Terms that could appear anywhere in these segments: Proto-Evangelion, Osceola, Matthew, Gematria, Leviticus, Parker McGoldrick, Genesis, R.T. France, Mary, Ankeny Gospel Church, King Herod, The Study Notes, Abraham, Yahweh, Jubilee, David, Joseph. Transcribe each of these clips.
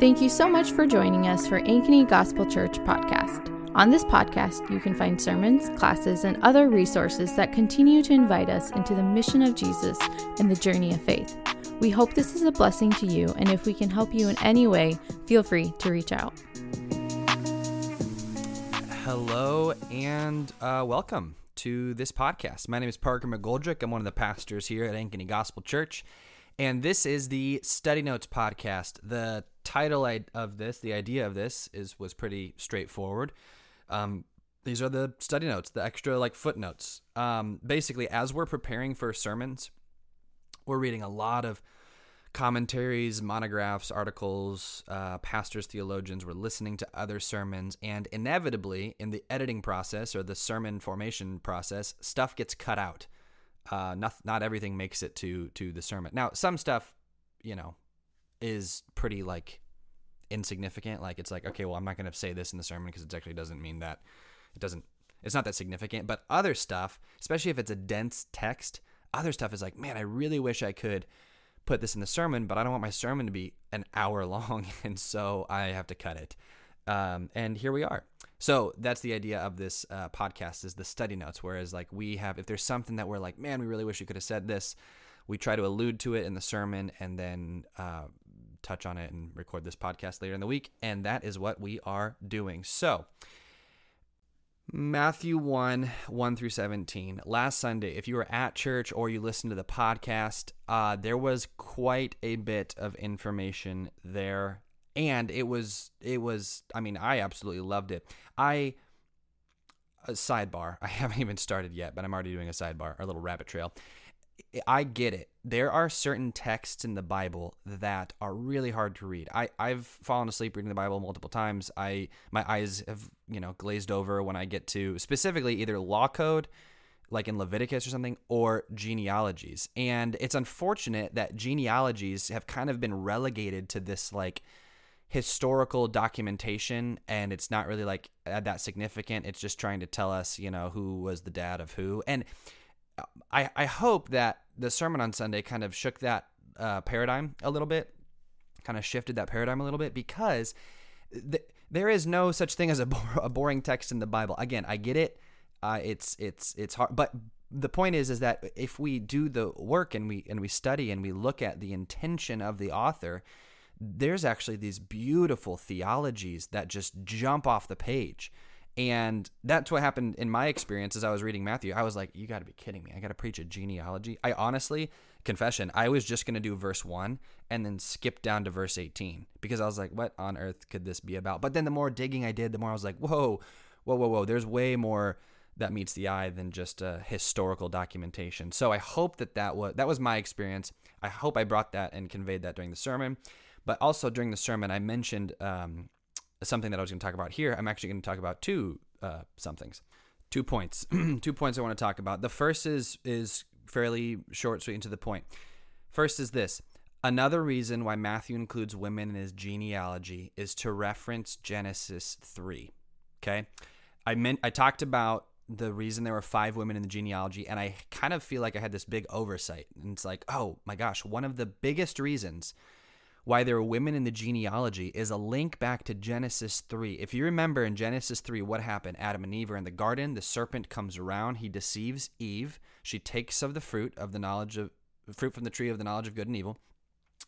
Thank you so much for joining us for Ankeny Gospel Church podcast. On this podcast, you can find sermons, classes, and other resources that continue to invite us into the mission of Jesus and the journey of faith. We hope this is a blessing to you, and if we can help you in any way, feel free to reach out. Hello and welcome to this podcast. My name is Parker McGoldrick. I'm one of the pastors here at Ankeny Gospel Church, and this is the Study Notes podcast. The title of this, the idea of this, was pretty straightforward. These are the study notes, the extra footnotes. Basically, as we're preparing for sermons, we're reading a lot of commentaries, monographs, articles, pastors, theologians. We're listening to other sermons, and inevitably, in the editing process or the sermon formation process, stuff gets cut out. Not everything makes it to the sermon. Now, some stuff, is pretty insignificant. It's okay, well, I'm not going to say this in the sermon because it actually doesn't mean that. It's not that significant. But other stuff, especially if it's a dense text, other stuff is man, I really wish I could put this in the sermon, but I don't want my sermon to be an hour long, and so I have to cut it. And here we are. So that's the idea of this podcast, is the study notes, whereas we have, if there's something that we're man, we really wish we could have said this, we try to allude to it in the sermon and then touch on it and record this podcast later in the week, and that is what we are doing. So Matthew 1:1 through 17. Last Sunday, if you were at church or you listened to the podcast, there was quite a bit of information there, and it was. I mean, I absolutely loved it. Sidebar. I haven't even started yet, but I'm already doing a sidebar, or a little rabbit trail. I get it. There are certain texts in the Bible that are really hard to read. I've fallen asleep reading the Bible multiple times. My eyes have, glazed over when I get to specifically either law code, like in Leviticus or something, or genealogies. And it's unfortunate that genealogies have kind of been relegated to this historical documentation, and it's not really that significant. It's just trying to tell us, who was the dad of who. And I hope that the sermon on Sunday kind of shook that paradigm a little bit, kind of shifted that paradigm a little bit, because there is no such thing as a boring text in the Bible. Again, I get it. It's hard, but the point is that if we do the work and we study and we look at the intention of the author, there's actually these beautiful theologies that just jump off the page. And that's what happened in my experience as I was reading Matthew. I was like, you got to be kidding me. I got to preach a genealogy. I honestly, confession, I was just going to do verse 1 and then skip down to verse 18 because I was like, what on earth could this be about? But then the more digging I did, the more I was like, whoa. There's way more that meets the eye than just historical documentation. So I hope that was my experience. I hope I brought that and conveyed that during the sermon. But also during the sermon, I mentioned something that I was going to talk about here. I'm actually going to talk about two points. 2 points I want to talk about. The first is fairly short, sweet, and to the point. First is this. Another reason why Matthew includes women in his genealogy is to reference Genesis 3. Okay? I talked about the reason there were 5 women in the genealogy, and I kind of feel like I had this big oversight. And it's oh my gosh, one of the biggest reasons why there are women in the genealogy is a link back to Genesis 3. If you remember in Genesis 3, what happened? Adam and Eve are in the garden. The serpent comes around. He deceives Eve. She takes of the fruit from the tree of the knowledge of good and evil,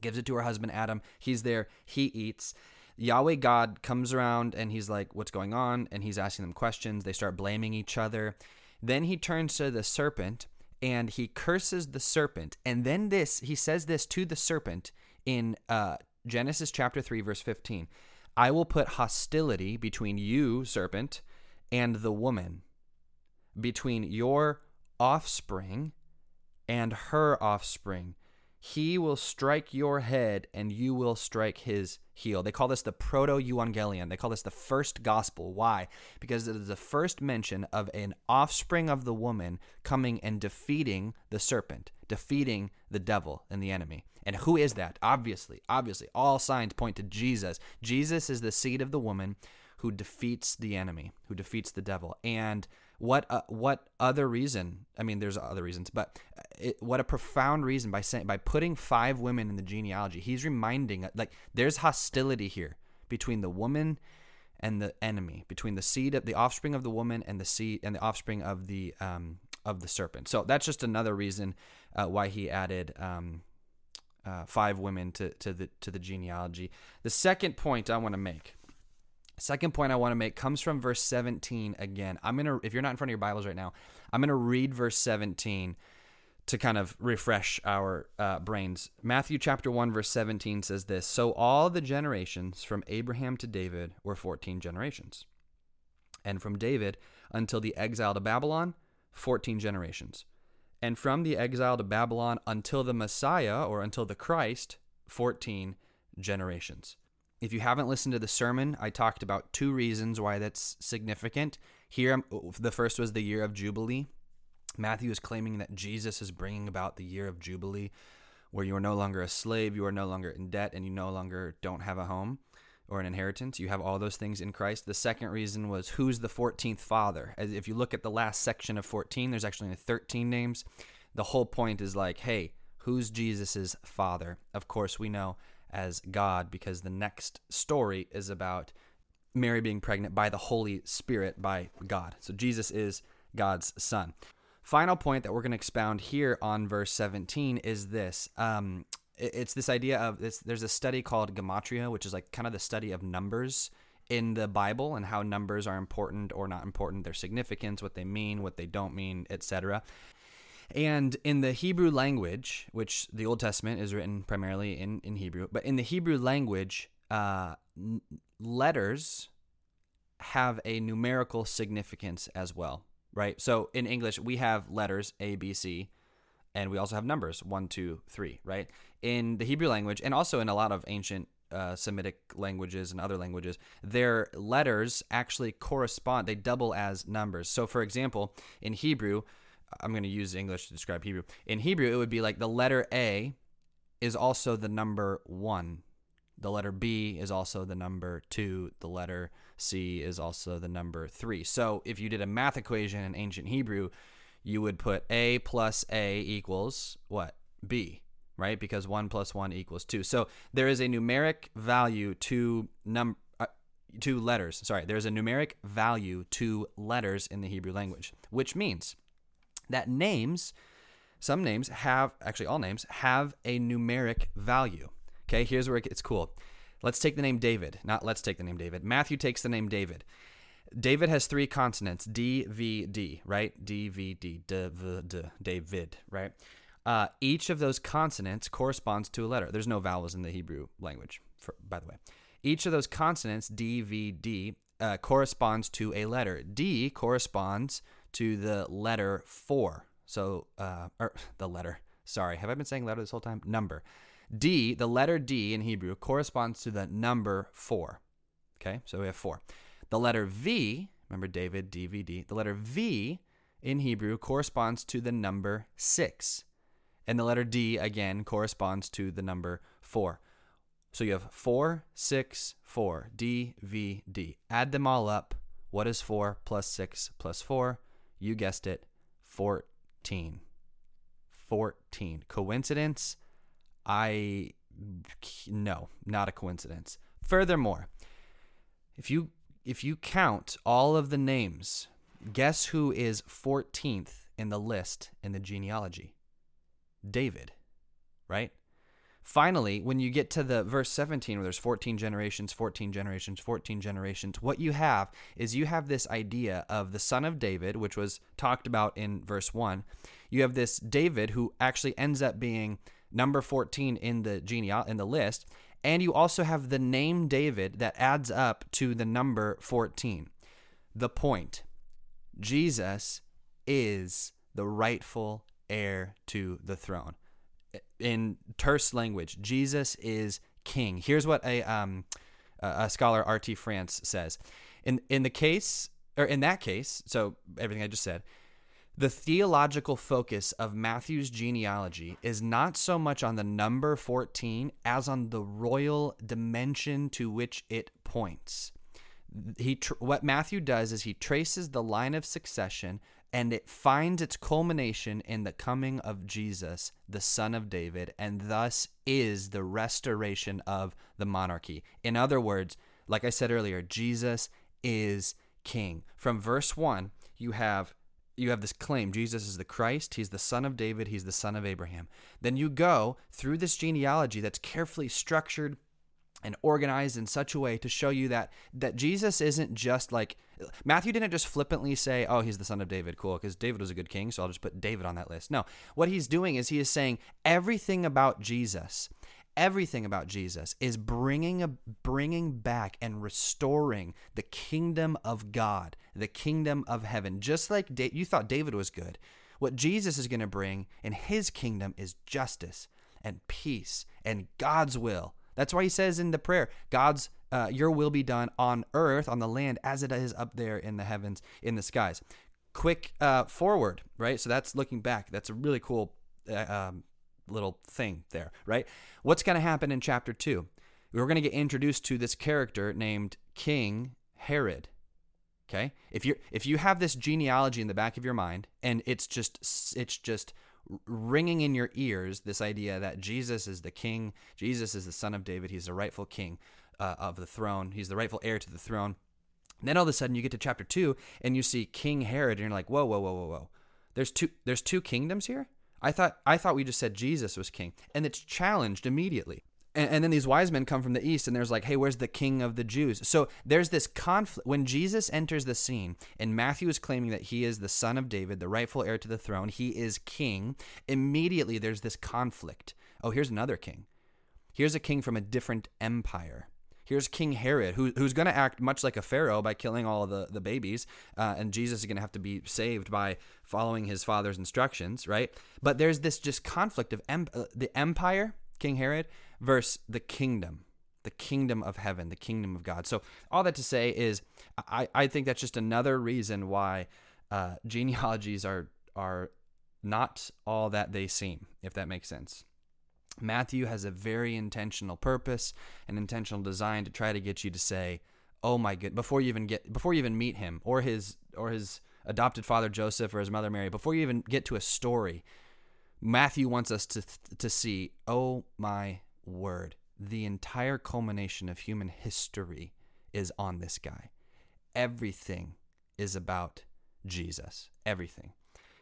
gives it to her husband Adam. He's there. He eats. Yahweh God comes around, and he's like, what's going on? And he's asking them questions. They start blaming each other. Then he turns to the serpent, and he curses the serpent. And then he says this to the serpent, in Genesis chapter 3, verse 15, I will put hostility between you, serpent, and the woman, between your offspring and her offspring. He will strike your head, and you will strike his heel. They call this the Proto-Evangelion. They call this the first gospel. Why? Because it is the first mention of an offspring of the woman coming and defeating the serpent, defeating the devil and the enemy. And who is that? Obviously, all signs point to Jesus. Jesus is the seed of the woman who defeats the enemy, who defeats the devil. And What other reason? I mean, there's other reasons, but what a profound reason by putting 5 women in the genealogy. He's reminding, like, there's hostility here between the woman and the enemy, between the seed of the offspring of the woman and the seed and the offspring of the serpent. So that's just another reason why he added 5 women to the genealogy. The second point I want to make comes from verse 17 again. If you're not in front of your Bibles right now, I'm going to read verse 17 to kind of refresh our brains. Matthew chapter 1, verse 17 says this: "So all the generations from Abraham to David were 14 generations, and from David until the exile to Babylon, 14 generations, and from the exile to Babylon until the Messiah, or until the Christ, 14 generations." If you haven't listened to the sermon, I talked about 2 reasons why that's significant. Here, the first was the year of Jubilee. Matthew is claiming that Jesus is bringing about the year of Jubilee, where you are no longer a slave, you are no longer in debt, and you no longer don't have a home or an inheritance. You have all those things in Christ. The second reason was, who's the 14th father? If you look at the last section of 14, there's actually 13 names. The whole point is like, hey, who's Jesus's father? Of course, we know as God, because the next story is about Mary being pregnant by the Holy Spirit, by God. So Jesus is God's son. Final point that we're going to expound here on verse 17 is this. It's this idea of this. There's a study called Gematria, which is like kind of the study of numbers in the Bible and how numbers are important or not important, their significance, what they mean, what they don't mean, etc. And in the Hebrew language, which the Old Testament is written primarily in Hebrew, but in the Hebrew language, letters have a numerical significance as well, right? So in English, we have letters A, B, C, and we also have numbers 1, 2, 3, right? In the Hebrew language, and also in a lot of ancient Semitic languages and other languages, their letters actually correspond. They double as numbers. So for example, in Hebrew, I'm going to use English to describe Hebrew. In Hebrew, it would be like the letter A is also the number 1. The letter B is also the number 2. The letter C is also the number 3. So if you did a math equation in ancient Hebrew, you would put A plus A equals what? B, right? Because 1 plus 1 equals 2. So there is a numeric value to to letters. Sorry, there's a numeric value to letters in the Hebrew language, which means that all names have a numeric value. Okay, here's where it's cool. Matthew takes the name David. David has 3 consonants, D, V, D, right? D, V, D, D, V, D, David, right? Each of those consonants corresponds to a letter. There's no vowels in the Hebrew language, by the way. Each of those consonants, D, V, D, corresponds to a letter. D corresponds to the letter 4. So, have I been saying letter this whole time? Number. D, the letter D in Hebrew, corresponds to the number 4. Okay, so we have 4. The letter V, remember David, DVD, the letter V in Hebrew corresponds to the number 6. And the letter D, again, corresponds to the number 4. So you have 4, 6, 4, D, V, D. Add them all up. What is 4 plus 6 plus 4? You guessed it, 14. 14. Coincidence? No, not a coincidence. Furthermore, if you count all of the names, guess who is 14th in the list in the genealogy? David, right? Finally, when you get to the verse 17 where there's 14 generations, 14 generations, 14 generations, what you have is you have this idea of the son of David, which was talked about in verse 1. You have this David who actually ends up being number 14 in the list, and you also have the name David that adds up to the number 14. The point: Jesus is the rightful heir to the throne. In terse language, Jesus is king. Here's what a scholar, R.T. France, says. In that case, so everything I just said, the theological focus of Matthew's genealogy is not so much on the number 14 as on the royal dimension to which it points. what Matthew does is he traces the line of succession, and it finds its culmination in the coming of Jesus, the Son of David, and thus is the restoration of the monarchy. In other words, like I said earlier, Jesus is king. From verse 1, you have this claim, Jesus is the Christ, he's the Son of David, he's the Son of Abraham. Then you go through this genealogy that's carefully structured and organized in such a way to show you that Jesus isn't just like, Matthew didn't just flippantly say, oh, he's the Son of David, cool, because David was a good king, so I'll just put David on that list. No, what he's doing is he is saying everything about Jesus is bringing back and restoring the kingdom of God, the kingdom of heaven. Just like you thought David was good, what Jesus is going to bring in his kingdom is justice and peace and God's will. That's why he says in the prayer, God's your will be done on earth, on the land, as it is up there in the heavens, in the skies. Quick forward, right? So that's looking back. That's a really cool little thing there, right? What's going to happen in chapter 2? We're going to get introduced to this character named King Herod. Okay? If you have this genealogy in the back of your mind, and it's just ringing in your ears, this idea that Jesus is the king, Jesus is the Son of David, he's the rightful king of the throne, he's the rightful heir to the throne. And then all of a sudden you get to chapter 2 and you see King Herod, and you're like, whoa. There's two kingdoms here? I thought we just said Jesus was king. And it's challenged immediately. And then these wise men come from the east, and there's like, hey, where's the king of the Jews? So there's this conflict. When Jesus enters the scene, and Matthew is claiming that he is the Son of David, the rightful heir to the throne, he is king, immediately there's this conflict. Oh, here's another king. Here's a king from a different empire. Here's King Herod, who's going to act much like a pharaoh by killing all of the babies, and Jesus is going to have to be saved by following his father's instructions, right? But there's this just conflict of the empire, King Herod, versus the kingdom of heaven, the kingdom of God. So all that to say is I think that's just another reason why genealogies are not all that they seem, if that makes sense. Matthew has a very intentional purpose, an intentional design to try to get you to say, oh my goodness, before you even meet him or his adopted father Joseph or his mother Mary, before you even get to a story, Matthew wants us to see, oh my word, the entire culmination of human history is on this guy. Everything is about Jesus. Everything.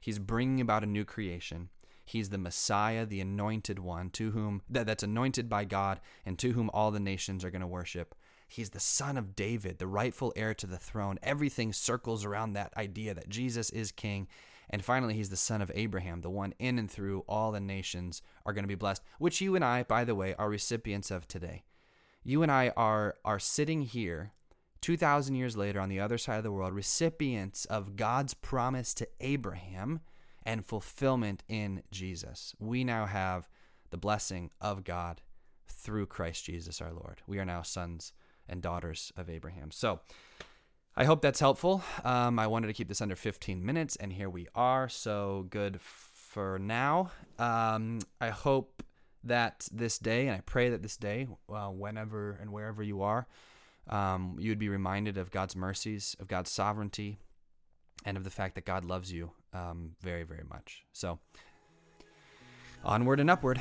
He's bringing about a new creation. He's the Messiah, the anointed one, to whom that's anointed by God and to whom all the nations are going to worship. He's the Son of David, the rightful heir to the throne. Everything circles around that idea that Jesus is king. And finally, he's the Son of Abraham, the one in and through all the nations are going to be blessed, which you and I, by the way, are recipients of today. You and I are sitting here 2,000 years later on the other side of the world, recipients of God's promise to Abraham and fulfillment in Jesus. We now have the blessing of God through Christ Jesus our Lord. We are now sons and daughters of Abraham. So I hope that's helpful. I wanted to keep this under 15 minutes, and here we are. So good for now. I hope that this day, and I pray that this day, whenever and wherever you are, you'd be reminded of God's mercies, of God's sovereignty, and of the fact that God loves you very, very much. So onward and upward.